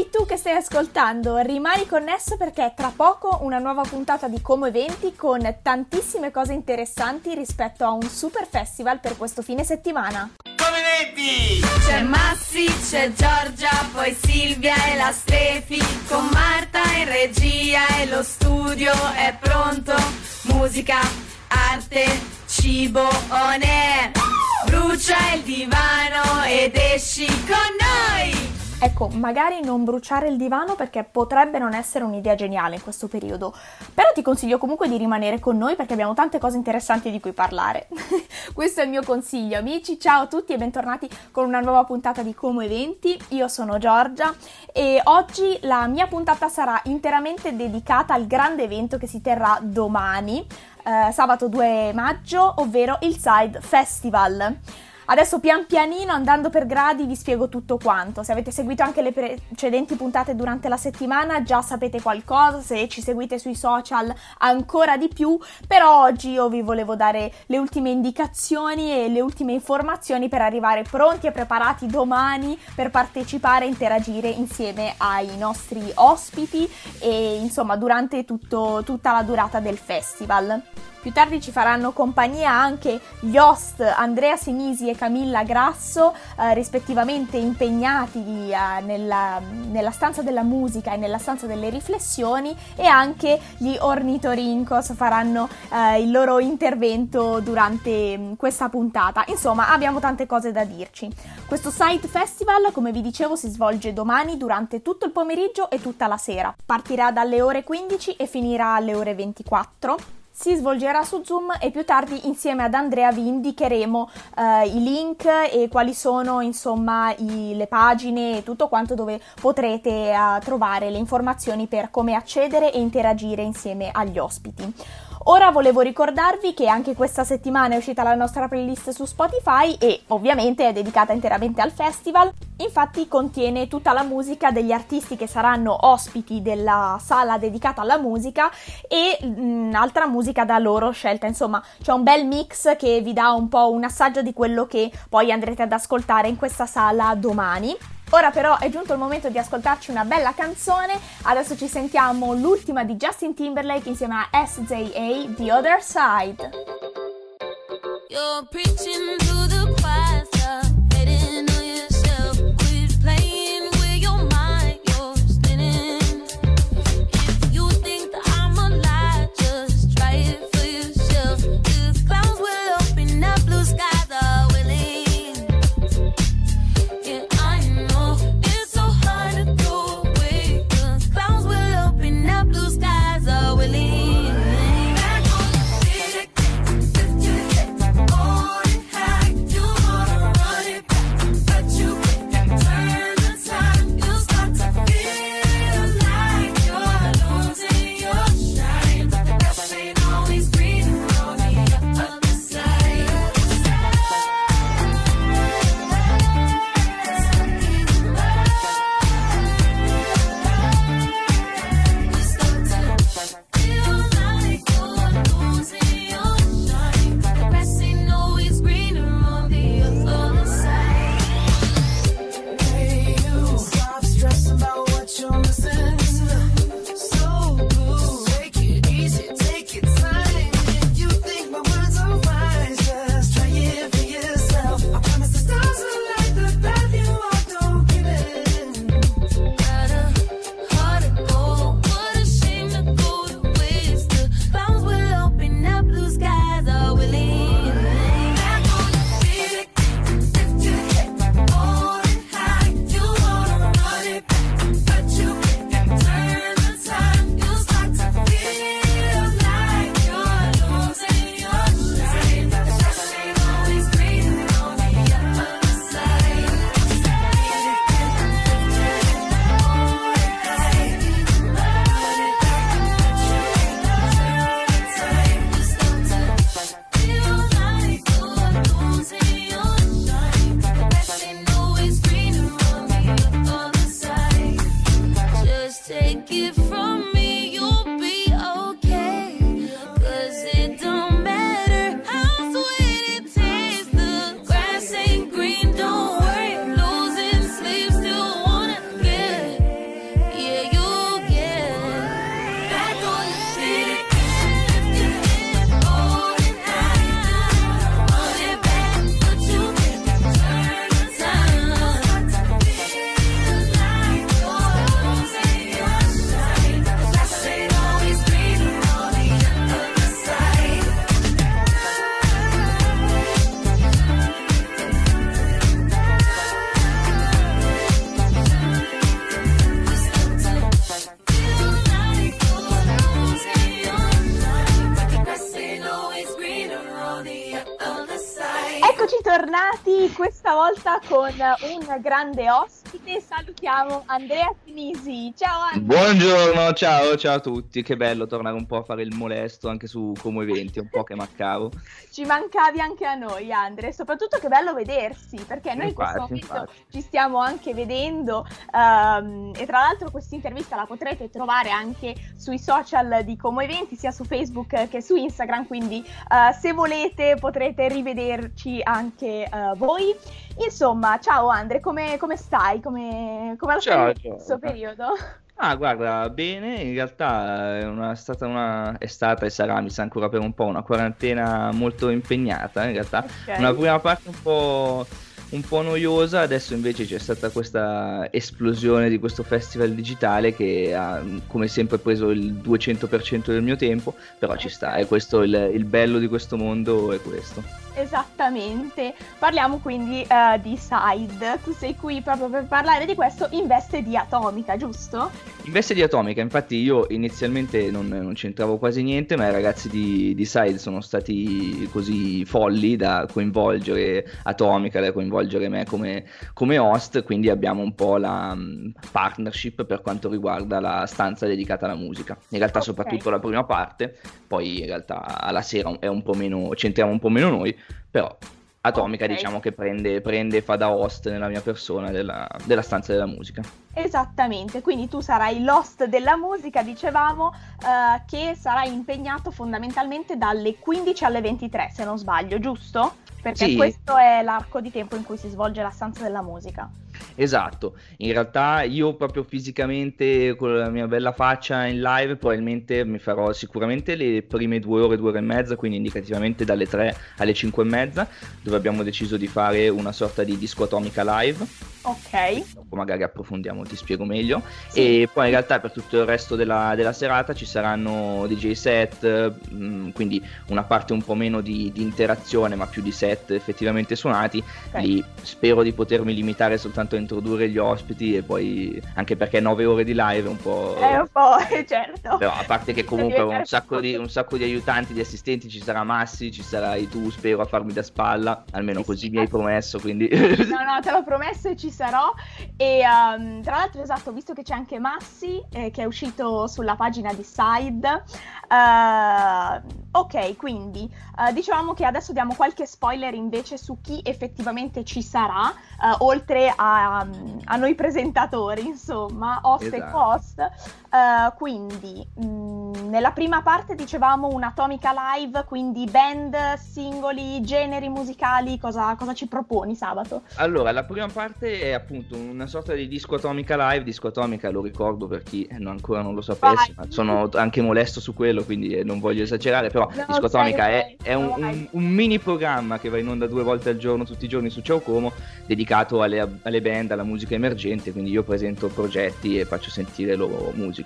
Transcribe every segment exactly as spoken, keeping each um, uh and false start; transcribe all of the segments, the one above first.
sei tu che stai ascoltando, rimani connesso perché tra poco una nuova puntata di Como Eventi con tantissime cose interessanti rispetto a un super festival per questo fine settimana. Come Eventi! C'è Massi, c'è Giorgia, poi Silvia e la Stefi, con Marta in regia e lo studio è pronto. Musica, arte, cibo, on air. Brucia il divano ed esci con noi! Ecco, magari non bruciare il divano perché potrebbe non essere un'idea geniale in questo periodo, però ti consiglio comunque di rimanere con noi perché abbiamo tante cose interessanti di cui parlare. Questo è il mio consiglio, amici. Ciao a tutti e bentornati con una nuova puntata di Como Eventi. Io sono Giorgia e oggi la mia puntata sarà interamente dedicata al grande evento che si terrà domani, eh, sabato due maggio, ovvero il Side Festival. Adesso pian pianino, andando per gradi, vi spiego tutto quanto. Se avete seguito anche le precedenti puntate durante la settimana già sapete qualcosa, se ci seguite sui social ancora di più, però oggi io vi volevo dare le ultime indicazioni e le ultime informazioni per arrivare pronti e preparati domani per partecipare e interagire insieme ai nostri ospiti e insomma durante tutto, tutta la durata del festival. Più tardi ci faranno compagnia anche gli host Andrea Sinisi e Camilla Grasso, eh, rispettivamente impegnati eh, nella, nella stanza della musica e nella stanza delle riflessioni, e anche gli Ornitorincos faranno eh, il loro intervento durante questa puntata. Insomma, abbiamo tante cose da dirci. Questo Side Festival, come vi dicevo, si svolge domani durante tutto il pomeriggio e tutta la sera. Partirà dalle ore quindici e finirà alle ore ventiquattro. Si svolgerà su Zoom e più tardi insieme ad Andrea vi indicheremo eh, i link e quali sono insomma i, le pagine e tutto quanto dove potrete eh, trovare le informazioni per come accedere e interagire insieme agli ospiti. Ora volevo ricordarvi che anche questa settimana è uscita la nostra playlist su Spotify e ovviamente è dedicata interamente al festival. Infatti contiene tutta la musica degli artisti che saranno ospiti della sala dedicata alla musica e mh, altra musica da loro scelta. Insomma, c'è un bel mix che vi dà un po' un assaggio di quello che poi andrete ad ascoltare in questa sala domani. Ora però è giunto il momento di ascoltarci una bella canzone. Adesso ci sentiamo l'ultima di Justin Timberlake insieme a S Z A, The Other Side. You're preaching to the choir, hitting on yourself, quit playing with your mind, you're spinning. If you think that I'm a lie, just try it for yourself. The clouds will open up, blue skies are willing. Yeah, I know it's so hard to go away. The clouds will open up, blue skies are willing. Back on the city, oh, it high. tornati questa volta con un grande ospite. Salutiamo Andrea Sinisi. Ciao Andrea. Buongiorno, ciao, ciao a tutti. Che bello tornare un po' a fare il molesto anche su Como Eventi, un po' che mancavo. Ci mancavi anche a noi, Andrea, soprattutto che bello vedersi, perché noi infatti, in questo momento infatti. ci stiamo anche vedendo um, e tra l'altro questa intervista la potrete trovare anche sui social di Como Eventi, sia su Facebook che su Instagram, quindi uh, se volete potrete rivederci anche uh, voi. Insomma, ciao Andre, come, come stai? Come, come la stai in questo periodo? Ah, guarda, bene, in realtà è, una, è, stata una, è stata e sarà, mi sa ancora per un po', una quarantena molto impegnata, in realtà. Okay. Una prima parte un po'... un po' noiosa, adesso invece c'è stata questa esplosione di questo festival digitale che ha come sempre preso il duecento per cento del mio tempo, però ci sta, è questo il, il bello di questo mondo, è questo. Esattamente, parliamo quindi uh, di Side. Tu sei qui proprio per parlare di questo in veste di Atomica, giusto? In veste di Atomica, infatti io inizialmente non, non c'entravo quasi niente, ma i ragazzi di, di Side sono stati così folli da coinvolgere Atomica, da coinvolgere me come, come host, quindi abbiamo un po' la um, partnership per quanto riguarda la stanza dedicata alla musica, in realtà. Okay. Soprattutto la prima parte, poi in realtà alla sera è un po' meno, c'entriamo un po' meno noi, però Atomica, okay, diciamo che prende, prende fa da host nella mia persona della, della stanza della musica. Esattamente, quindi tu sarai l'host della musica, dicevamo, eh, che sarai impegnato fondamentalmente dalle quindici alle ventitré, se non sbaglio, giusto? Perché sì, questo è l'arco di tempo in cui si svolge la stanza della musica. Esatto, in realtà io proprio fisicamente con la mia bella faccia in live probabilmente mi farò sicuramente le prime due ore, due ore e mezza, quindi indicativamente dalle tre alle cinque e mezza, dove abbiamo deciso di fare una sorta di Disco Atomica live. Ok. Dopo magari approfondiamo, ti spiego meglio. Sì. E poi in realtà per tutto il resto della, della serata ci saranno D J set, mh, quindi una parte un po' meno di, di interazione ma più di set effettivamente suonati. Okay. Lì spero di potermi limitare soltanto a introdurre gli ospiti e poi, anche perché nove ore di live è un po'... È un po', certo. Però a parte che comunque un sacco, di, un sacco di aiutanti, di assistenti, ci sarà Massi, ci sarai tu, spero, a farmi da spalla, almeno sì, così sì, mi hai promesso, quindi... No, no, te l'ho promesso e ci sarò. E um, tra l'altro, esatto, visto che c'è anche Massi, eh, che è uscito sulla pagina di Side, uh, ok, quindi uh, dicevamo che adesso diamo qualche spoiler invece su chi effettivamente ci sarà, uh, oltre a, um, a noi presentatori, insomma, host. Esatto. E host. Uh, quindi mh, nella prima parte dicevamo un'Atomica live, quindi band, singoli, generi musicali, cosa, cosa ci proponi sabato? Allora, la prima parte è appunto una sorta di Disco Atomica live. Disco Atomica, lo ricordo per chi non, ancora non lo sapesse, ma sono anche molesto su quello, quindi non voglio esagerare, però no, Disco Atomica è, è un, un, un mini programma che va in onda due volte al giorno, tutti i giorni su Ciao Como, dedicato alle, alle band, alla musica emergente, quindi io presento progetti e faccio sentire loro musica.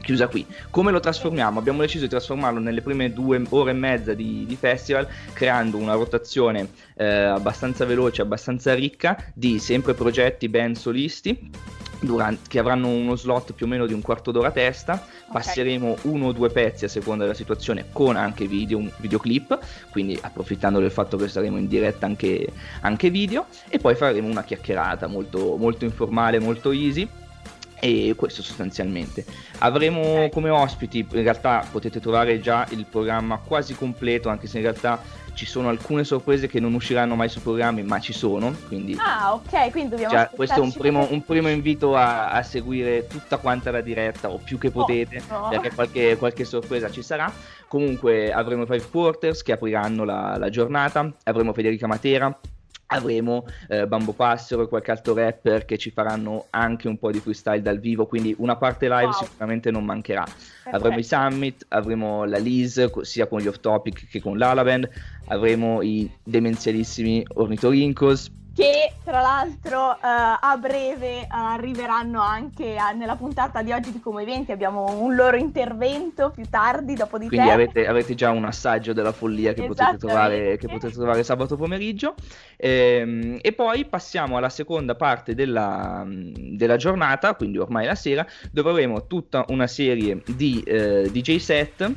Chiusa qui. Come lo trasformiamo? Abbiamo deciso di trasformarlo nelle prime due ore e mezza di, di festival, creando una rotazione eh, abbastanza veloce, abbastanza ricca, di sempre progetti band solisti, durante, che avranno uno slot più o meno di un quarto d'ora a testa. Okay. Passeremo uno o due pezzi a seconda della situazione, con anche video, un videoclip, quindi approfittando del fatto che saremo in diretta anche, anche video, e poi faremo una chiacchierata molto, molto informale, molto easy. E questo sostanzialmente. Avremo come ospiti, in realtà potete trovare già il programma quasi completo, anche se in realtà ci sono alcune sorprese che non usciranno mai sui programmi, ma ci sono, quindi... Ah, ok, quindi dobbiamo già, questo è un primo, un primo invito a, a seguire tutta quanta la diretta, o più che potete, oh, no, perché qualche, qualche sorpresa ci sarà. Comunque avremo Five Quarters che apriranno la, la giornata, avremo Federica Matera, avremo eh, Bambopassero e qualche altro rapper che ci faranno anche un po' di freestyle dal vivo, quindi una parte live, wow, sicuramente non mancherà. Perfetto. Avremo i summit, avremo la Liz sia con gli Off Topic che con Lala Band, avremo i demenzialissimi Ornitorincos, che tra l'altro uh, a breve uh, arriveranno anche a, nella puntata di oggi di Como Eventi, abbiamo un loro intervento più tardi, dopo di te. Quindi avete, avete già un assaggio della follia che potete trovare, che potete trovare sabato pomeriggio. E, e poi passiamo alla seconda parte della, della giornata, quindi ormai la sera, dove avremo tutta una serie di eh, D J set,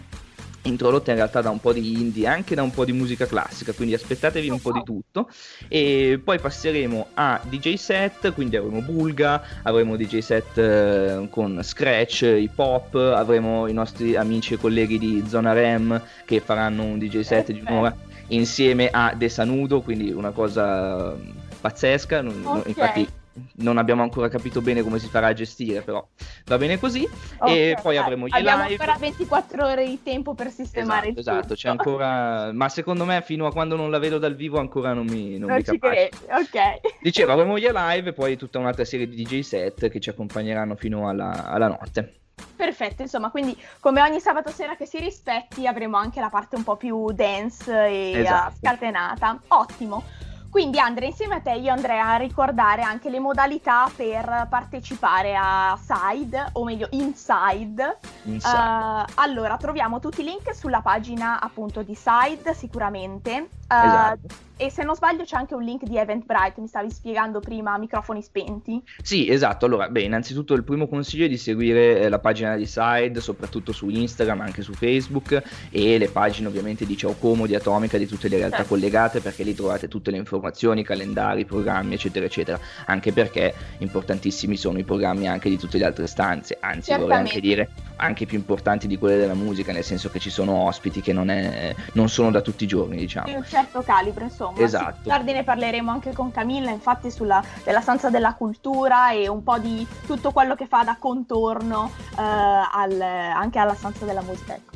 introdotta in realtà da un po' di indie e anche da un po' di musica classica, quindi aspettatevi un po' di tutto. E poi passeremo a D J set, quindi avremo Bulga, avremo D J set eh, con scratch, hip hop, avremo i nostri amici e colleghi di Zona Rem che faranno un D J set di un'ora insieme a De Sanudo, quindi una cosa pazzesca, okay. Infatti non abbiamo ancora capito bene come si farà a gestire, però va bene così, okay. E poi avremo gli live. Abbiamo ancora ventiquattro ore di tempo per sistemare, esatto, il esatto, tutto. C'è ancora, ma secondo me fino a quando non la vedo dal vivo ancora non mi non, non mi ci credi, ok. Dicevo, avremo gli live e poi tutta un'altra serie di D J set che ci accompagneranno fino alla, alla notte. Perfetto, insomma, quindi come ogni sabato sera che si rispetti avremo anche la parte un po' più dance e esatto. scatenata. Ottimo. Quindi Andrea, insieme a te io andrei a ricordare anche le modalità per partecipare a Side, o meglio Inside. Inside. Uh, allora, troviamo tutti i link sulla pagina appunto di Side sicuramente. Uh, esatto. E se non sbaglio c'è anche un link di Eventbrite, mi stavi spiegando prima, microfoni spenti. Sì, esatto. Allora, beh, innanzitutto il primo consiglio è di seguire eh, la pagina di Side, soprattutto su Instagram, anche su Facebook, e le pagine ovviamente di Ciao Como, di Atomica, di tutte le realtà certo. collegate, perché lì trovate tutte le informazioni, calendari, programmi, eccetera, eccetera. Anche perché importantissimi sono i programmi anche di tutte le altre stanze, anzi vorrei anche dire anche più importanti di quelle della musica, nel senso che ci sono ospiti che non, è, non sono da tutti i giorni, diciamo. Certo. certo calibro, insomma. Esatto. Sì, tardi ne parleremo anche con Camilla, infatti, sulla della stanza della cultura e un po' di tutto quello che fa da contorno eh, al, anche alla stanza della musica, ecco.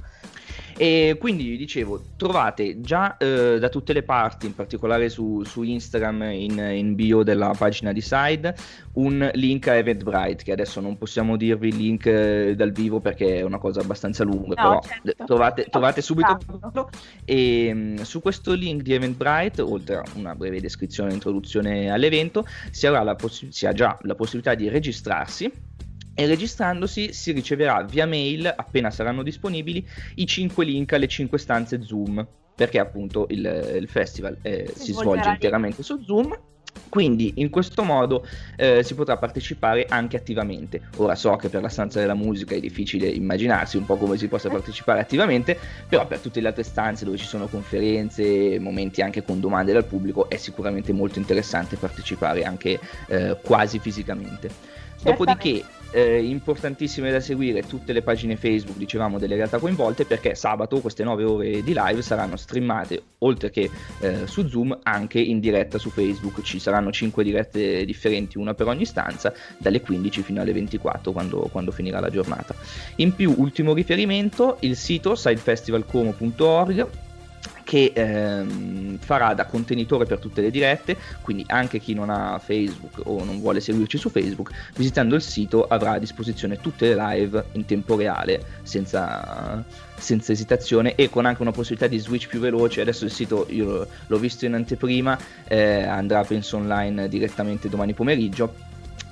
E quindi dicevo, trovate già eh, da tutte le parti, in particolare su, su Instagram in, in bio della pagina di Side, un link a Eventbrite, che adesso non possiamo dirvi il link eh, dal vivo perché è una cosa abbastanza lunga, no, però certo. trovate, trovate subito tutto. E mh, su questo link di Eventbrite, oltre a una breve descrizione e introduzione all'evento, si avrà la poss- si ha già la possibilità di registrarsi, e registrandosi si riceverà via mail, appena saranno disponibili, i cinque link alle cinque stanze Zoom, perché appunto il, il festival eh, si, si svolge interamente su Zoom. Quindi in questo modo eh, si potrà partecipare anche attivamente. Ora so che per la stanza della musica è difficile immaginarsi un po' come si possa partecipare attivamente, però per tutte le altre stanze dove ci sono conferenze, momenti anche con domande dal pubblico, è sicuramente molto interessante partecipare anche eh, quasi fisicamente. Certamente. Dopodiché Eh, importantissime da seguire tutte le pagine Facebook, dicevamo, delle realtà coinvolte, perché sabato queste nove ore di live saranno streamate, oltre che eh, su Zoom, anche in diretta su Facebook. Ci saranno cinque dirette differenti, una per ogni stanza, dalle quindici fino alle ventiquattro quando, quando finirà la giornata. In più, ultimo riferimento, il sito side festival como punto org, che ehm, farà da contenitore per tutte le dirette, quindi anche chi non ha Facebook o non vuole seguirci su Facebook, visitando il sito avrà a disposizione tutte le live in tempo reale, senza, senza esitazione, e con anche una possibilità di switch più veloce. Adesso il sito io l'ho visto in anteprima, eh, andrà penso online direttamente domani pomeriggio,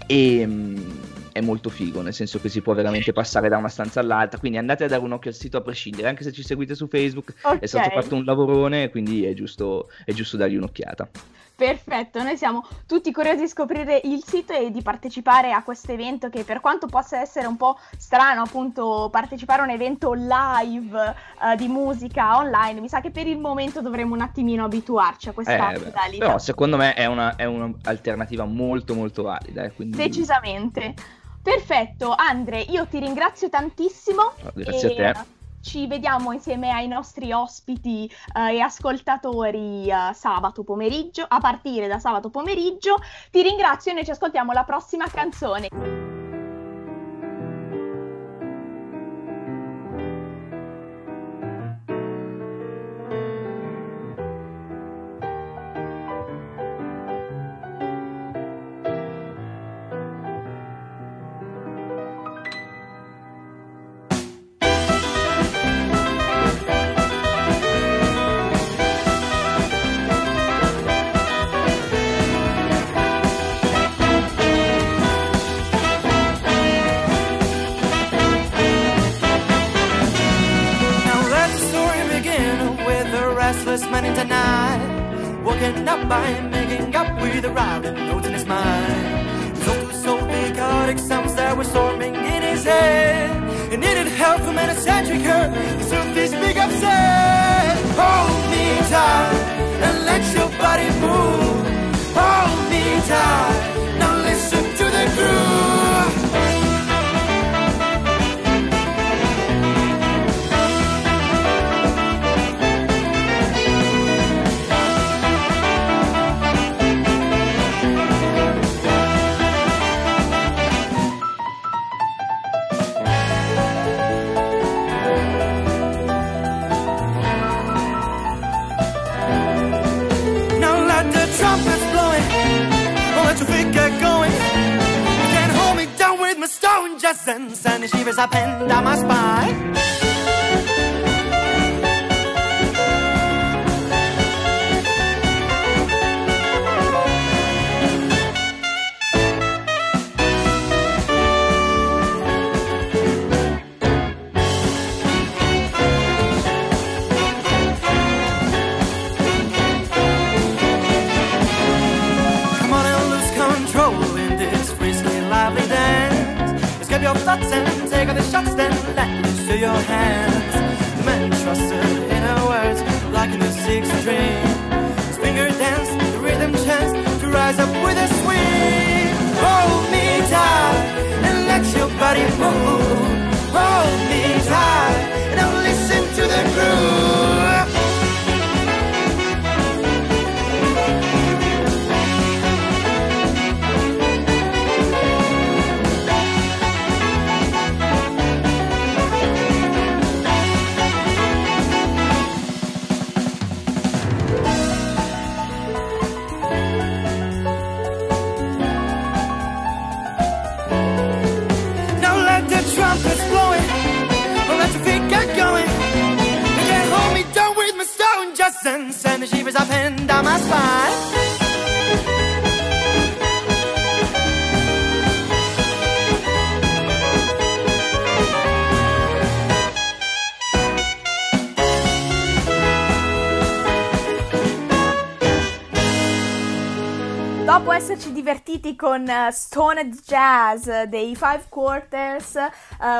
e mh, è molto figo, nel senso che si può veramente passare da una stanza all'altra, quindi andate a dare un occhio al sito a prescindere, anche se ci seguite su Facebook, okay. È stato fatto un lavorone, quindi è giusto, è giusto dargli un'occhiata. Perfetto, noi siamo tutti curiosi di scoprire il sito e di partecipare a questo evento, che per quanto possa essere un po' strano appunto partecipare a un evento live uh, di musica online, mi sa che per il momento dovremmo un attimino abituarci a questa eh, modalità. Però secondo me è, una, è un'alternativa molto molto valida. Eh, quindi... Decisamente. Perfetto, Andre, io ti ringrazio tantissimo. Grazie e... a te. Ci vediamo insieme ai nostri ospiti eh, e ascoltatori eh, sabato pomeriggio, a partire da sabato pomeriggio. Ti ringrazio e noi ci ascoltiamo la prossima canzone. Storming in his head, and needed help from an eccentric her. So this big up Everybody move, hold me tight, now listen to the groove. Sense and shivers up and down my spine. Come on and lose control in this frisky, lively dance. Your thoughts and take all the shots, then let loose to your hands. The man trusted in her words, like in the sixth string. His finger dance, the rhythm chance to rise up with a swing. Hold me tight and let your body move. Hold me tight and I'll listen to the groove. And the shivers up and down my spine. Dopo esserci divertiti con uh, Stoned Jazz dei Five Quarters, uh,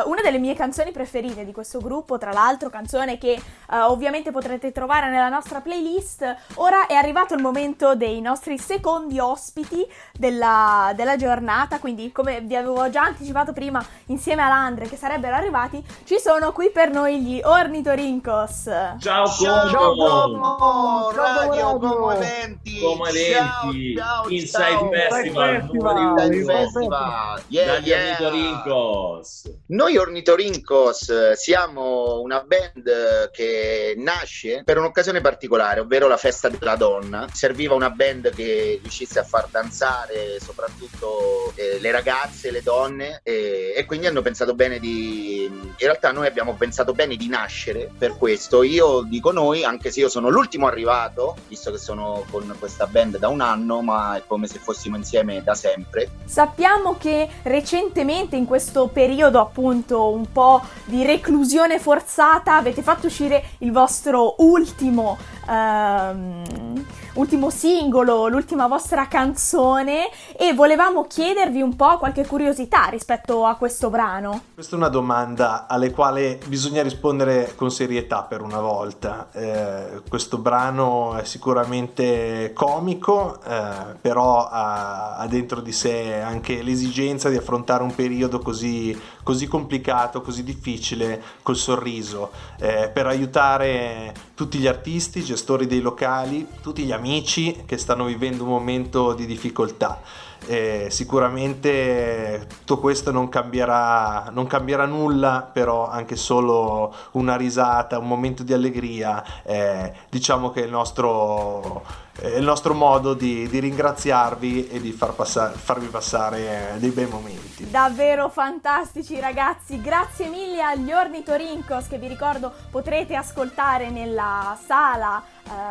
una delle mie canzoni preferite di questo gruppo, tra l'altro canzone che uh, ovviamente potrete trovare nella nostra playlist, ora è arrivato il momento dei nostri secondi ospiti della, della giornata, quindi come vi avevo già anticipato prima, insieme all'Andre che sarebbero arrivati, ci sono qui per noi gli Ornitorincos. Ciao Como! Ciao Como! Radio Como Eventi! Como Eventi! Ciao, ciao! Side Festival, Festival, Side Festival. Yeah, dagli yeah. Ornitorincos. Noi Ornitorincos siamo una band che nasce per un'occasione particolare, ovvero la festa della donna. Serviva una band che riuscisse a far danzare soprattutto eh, le ragazze, le donne eh, e quindi hanno pensato bene di... in realtà noi abbiamo pensato bene di nascere per questo. Io dico noi, anche se io sono l'ultimo arrivato, visto che sono con questa band da un anno, ma è come se fossimo insieme da sempre. Sappiamo che recentemente, in questo periodo appunto un po' di reclusione forzata, avete fatto uscire il vostro ultimo ehm, ultimo singolo, l'ultima vostra canzone, e volevamo chiedervi un po' qualche curiosità rispetto a questo brano. Questa è una domanda alle quali bisogna rispondere con serietà per una volta. Eh, questo brano è sicuramente comico, eh, però ha, ha dentro di sé anche l'esigenza di affrontare un periodo così, così complicato, così difficile, col sorriso, eh, per aiutare tutti gli artisti, gestori dei locali, tutti gli amici che stanno vivendo un momento di difficoltà. Eh, sicuramente tutto questo non cambierà, non cambierà nulla, però anche solo una risata, un momento di allegria, eh, diciamo che è il nostro, eh, il nostro modo di, di ringraziarvi e di far passa- farvi passare eh, dei bei momenti. Davvero fantastici ragazzi, grazie mille agli Ornitorincos, che vi ricordo potrete ascoltare nella sala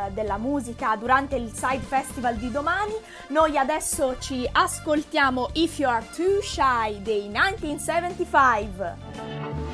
eh, della musica durante il Side Festival di domani. Noi adesso ci ascoltiamo If You Are Too Shy dei millenovecentosettantacinque.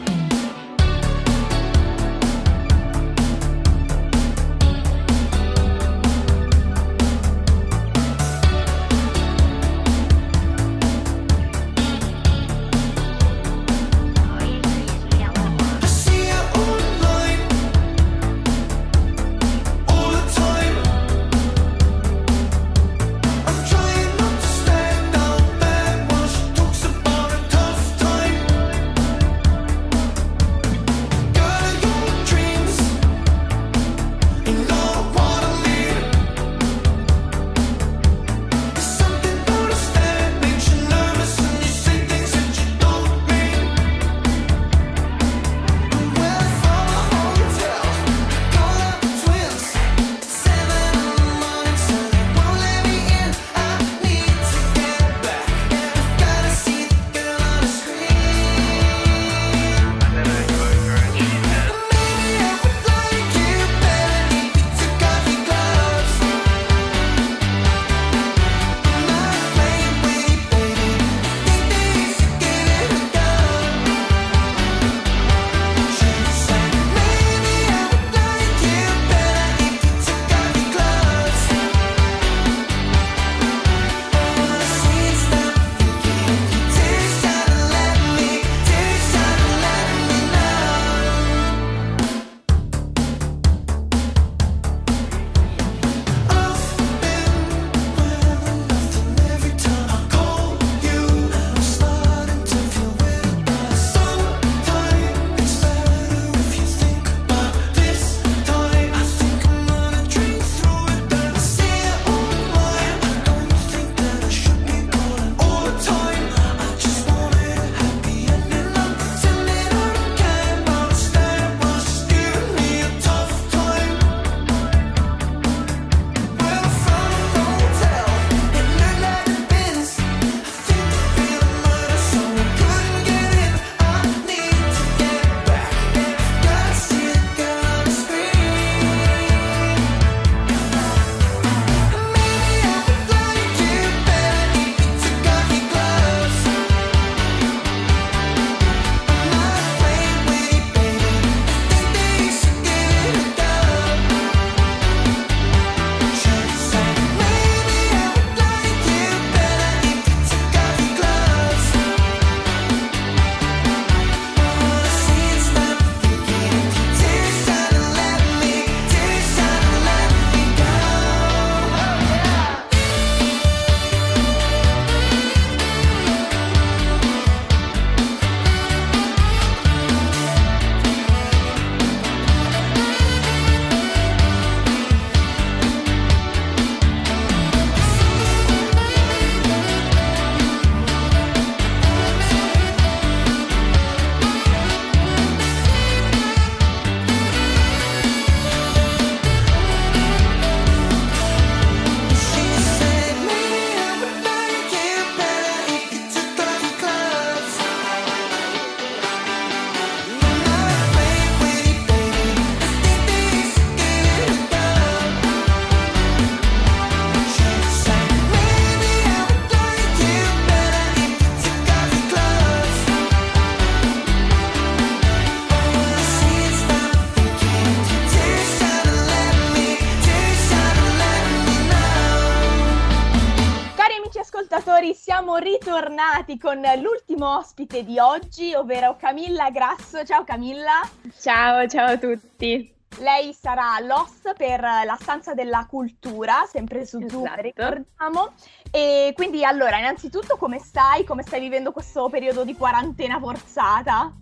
siamo ritornati con l'ultimo ospite di oggi, ovvero Camilla Grasso. Ciao Camilla! Ciao, ciao a tutti! Lei sarà l'host per la stanza della cultura, sempre su Zoom, esatto. Ricordiamo. E quindi allora, innanzitutto come stai? Come stai vivendo questo periodo di quarantena forzata?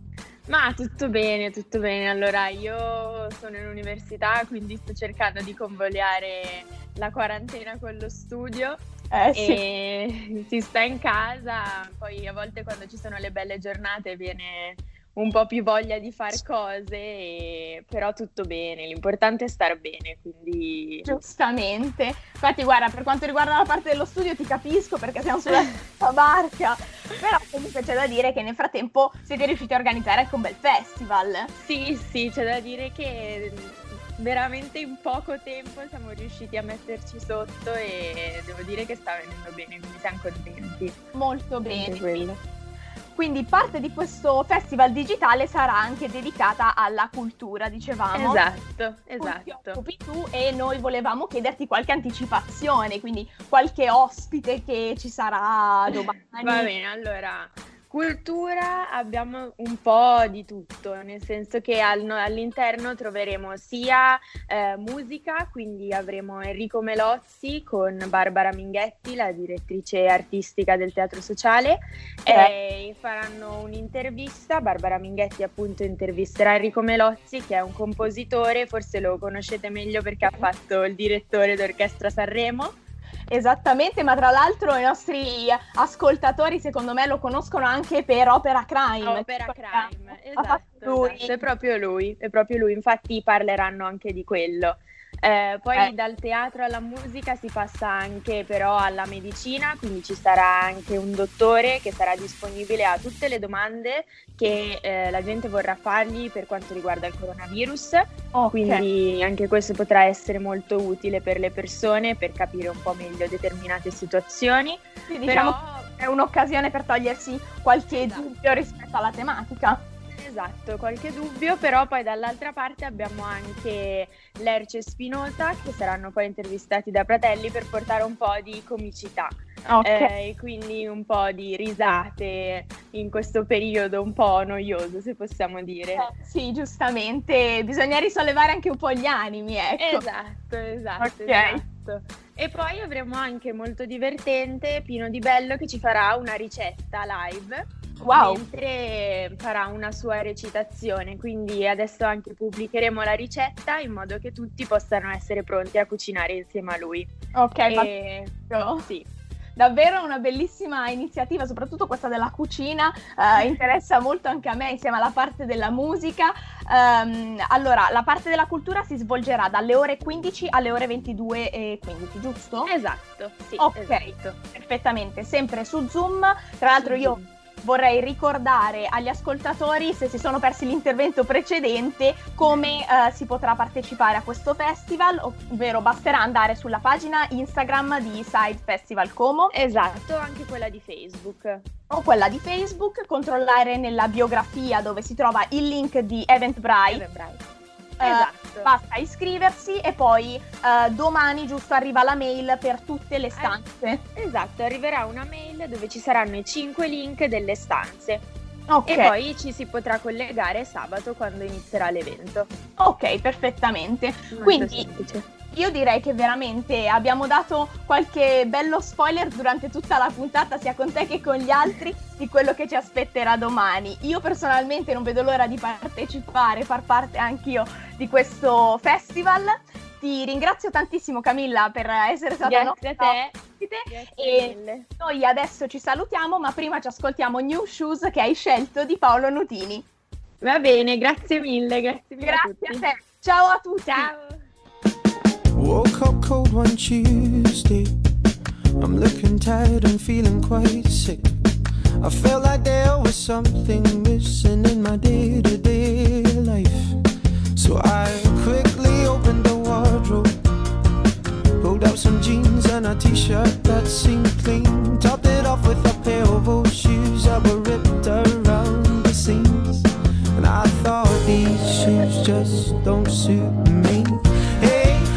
Ma tutto bene, tutto bene. Allora, io sono in università, quindi sto cercando di convogliare la quarantena con lo studio. Eh, sì. E si sta in casa, poi a volte quando ci sono le belle giornate viene un po' più voglia di far cose, e... però tutto bene, l'importante è star bene, quindi... Giustamente, infatti guarda, per quanto riguarda la parte dello studio ti capisco perché siamo sulla stessa barca, però comunque c'è da dire che nel frattempo siete riusciti a organizzare anche un bel festival. Sì, sì, c'è da dire che veramente in poco tempo siamo riusciti a metterci sotto e devo dire che sta venendo bene, quindi siamo contenti. Molto bene. Quello. Quindi parte di questo festival digitale sarà anche dedicata alla cultura, dicevamo. Esatto, esatto. Ti occupi tu e noi volevamo chiederti qualche anticipazione, quindi qualche ospite che ci sarà domani. Va bene, allora, cultura abbiamo un po' di tutto, nel senso che all'interno troveremo sia eh, musica, quindi avremo Enrico Melozzi con Barbara Minghetti, la direttrice artistica del Teatro Sociale, okay. E faranno un'intervista. Barbara Minghetti appunto intervisterà Enrico Melozzi, che è un compositore, forse lo conoscete meglio perché ha fatto il direttore d'orchestra Sanremo. Esattamente, ma tra l'altro i nostri ascoltatori secondo me lo conoscono anche per Opera Crime. Opera Crime, esatto, esatto, è proprio lui, è proprio lui, infatti parleranno anche di quello. Eh, poi eh. dal teatro alla musica si passa anche però alla medicina, quindi ci sarà anche un dottore che sarà disponibile a tutte le domande che eh, la gente vorrà fargli per quanto riguarda il coronavirus, okay. Quindi anche questo potrà essere molto utile per le persone per capire un po' meglio determinate situazioni, quindi, però... diciamo, è un'occasione per togliersi qualche esatto. dubbio rispetto alla tematica. Esatto, qualche dubbio, però poi dall'altra parte abbiamo anche Lerce e Spinosa che saranno poi intervistati da Pratelli per portare un po' di comicità, okay. eh, quindi un po' di risate in questo periodo un po' noioso, se possiamo dire. Eh, sì, giustamente, bisogna risollevare anche un po' gli animi, ecco. Esatto, esatto, okay. Esatto. E poi avremo anche molto divertente Pino Di Bello che ci farà una ricetta live. Wow. Mentre farà una sua recitazione, quindi adesso anche pubblicheremo la ricetta in modo che tutti possano essere pronti a cucinare insieme a lui. Ok, e... ma... sì. Davvero una bellissima iniziativa, soprattutto questa della cucina, eh, interessa molto anche a me insieme alla parte della musica. Um, allora, la parte della cultura si svolgerà dalle ore quindici alle ore ventidue e quindici, giusto? Esatto, sì. Ok, esatto. Perfettamente, sempre su Zoom, tra l'altro io... vorrei ricordare agli ascoltatori, se si sono persi l'intervento precedente, come eh, si potrà partecipare a questo festival, ovvero basterà andare sulla pagina Instagram di Side Festival Como. Esatto, anche quella di Facebook. O quella di Facebook, controllare nella biografia dove si trova il link di Eventbrite. Eventbrite. Uh, esatto. Basta iscriversi e poi uh, domani giusto arriva la mail per tutte le stanze. Eh, esatto, arriverà una mail dove ci saranno i cinque link delle stanze. Okay. E poi ci si potrà collegare sabato quando inizierà l'evento. Ok, perfettamente. Molto quindi semplice. Io direi che veramente abbiamo dato qualche bello spoiler durante tutta la puntata, sia con te che con gli altri, di quello che ci aspetterà domani. Io personalmente non vedo l'ora di partecipare, far parte anch'io di questo festival. Ti ringrazio tantissimo Camilla per essere stata nostra ospite. E mille. Noi adesso ci salutiamo, ma prima ci ascoltiamo New Shoes che hai scelto di Paolo Nutini. Va bene, grazie mille, grazie mille. Grazie a, a te. Ciao a tutti. Ciao. Woke up cold one Tuesday, I'm looking tired and feeling quite sick. I felt like there was something missing in my day-to-day life. So I quickly opened the wardrobe, pulled out some jeans and a t-shirt that seemed clean, topped it off with a pair of old shoes that were ripped around the seams. And I thought these shoes just don't suit me.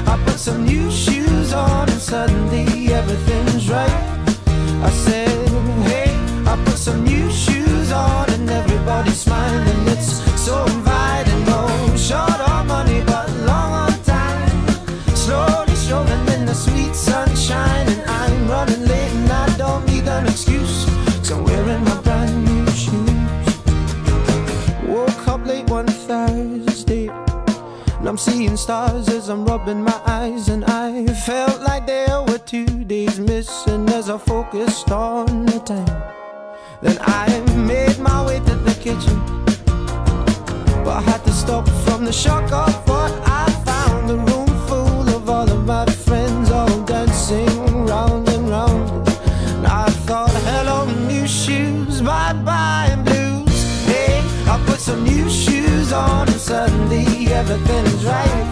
I put some new shoes on and suddenly everything's right. I said, hey. And I'm seeing stars as I'm rubbing my eyes, and I felt like there were two days missing as I focused on the time. Then I made my way to the kitchen, but I had to stop from the shock of what I found. A room full of all of my friends, all dancing round and round. And I thought, hello new shoes, bye bye blues. Hey, I put some new shoes on and suddenly everything's right.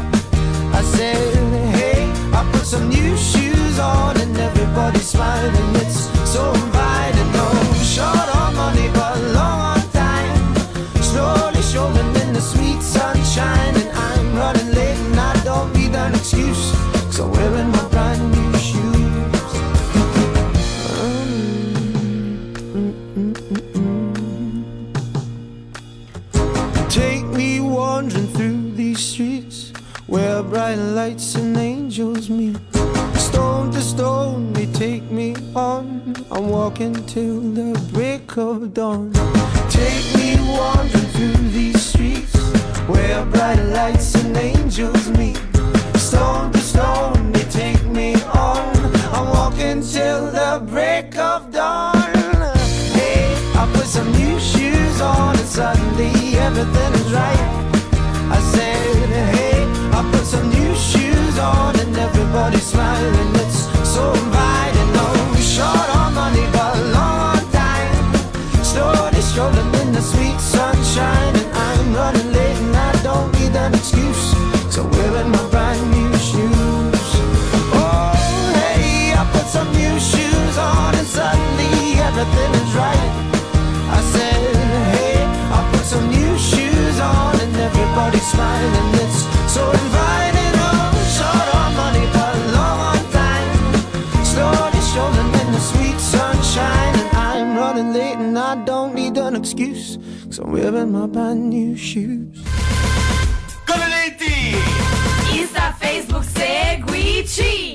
I said, hey, I put some new shoes on and everybody's smiling, it's so inviting. No, short on money but long on time, slowly showing in the sweet sunshine. And I'm running late and I don't need an excuse, cause I'm wearing my brand new shoes. Mm-hmm. Take me wandering through these streets where bright lights and angels meet. Stone to stone they take me on, I'm walking till the break of dawn. Take me wandering through these streets where bright lights and angels meet. Stone to stone they take me on, I'm walking till the break of dawn. Hey, I put some new shoes on and suddenly everything is right. I said, hey, I put some new shoes on and everybody's smiling, it's so inviting. No, short on money but long on time, slowly strolling in the sweet sunshine. And I'm running late and I don't need an excuse, so wearing my brand new shoes. Oh, hey, I put some new shoes on and suddenly everything is right. I said, hey, I put some new shoes on, everybody's smiling, it's so inviting. Oh, short on money but long on time, slowly strolling in the sweet sunshine. And I'm running late and I don't need an excuse, cause I'm wearing my brand new shoes. Come Eventi! Insta, Facebook, seguici!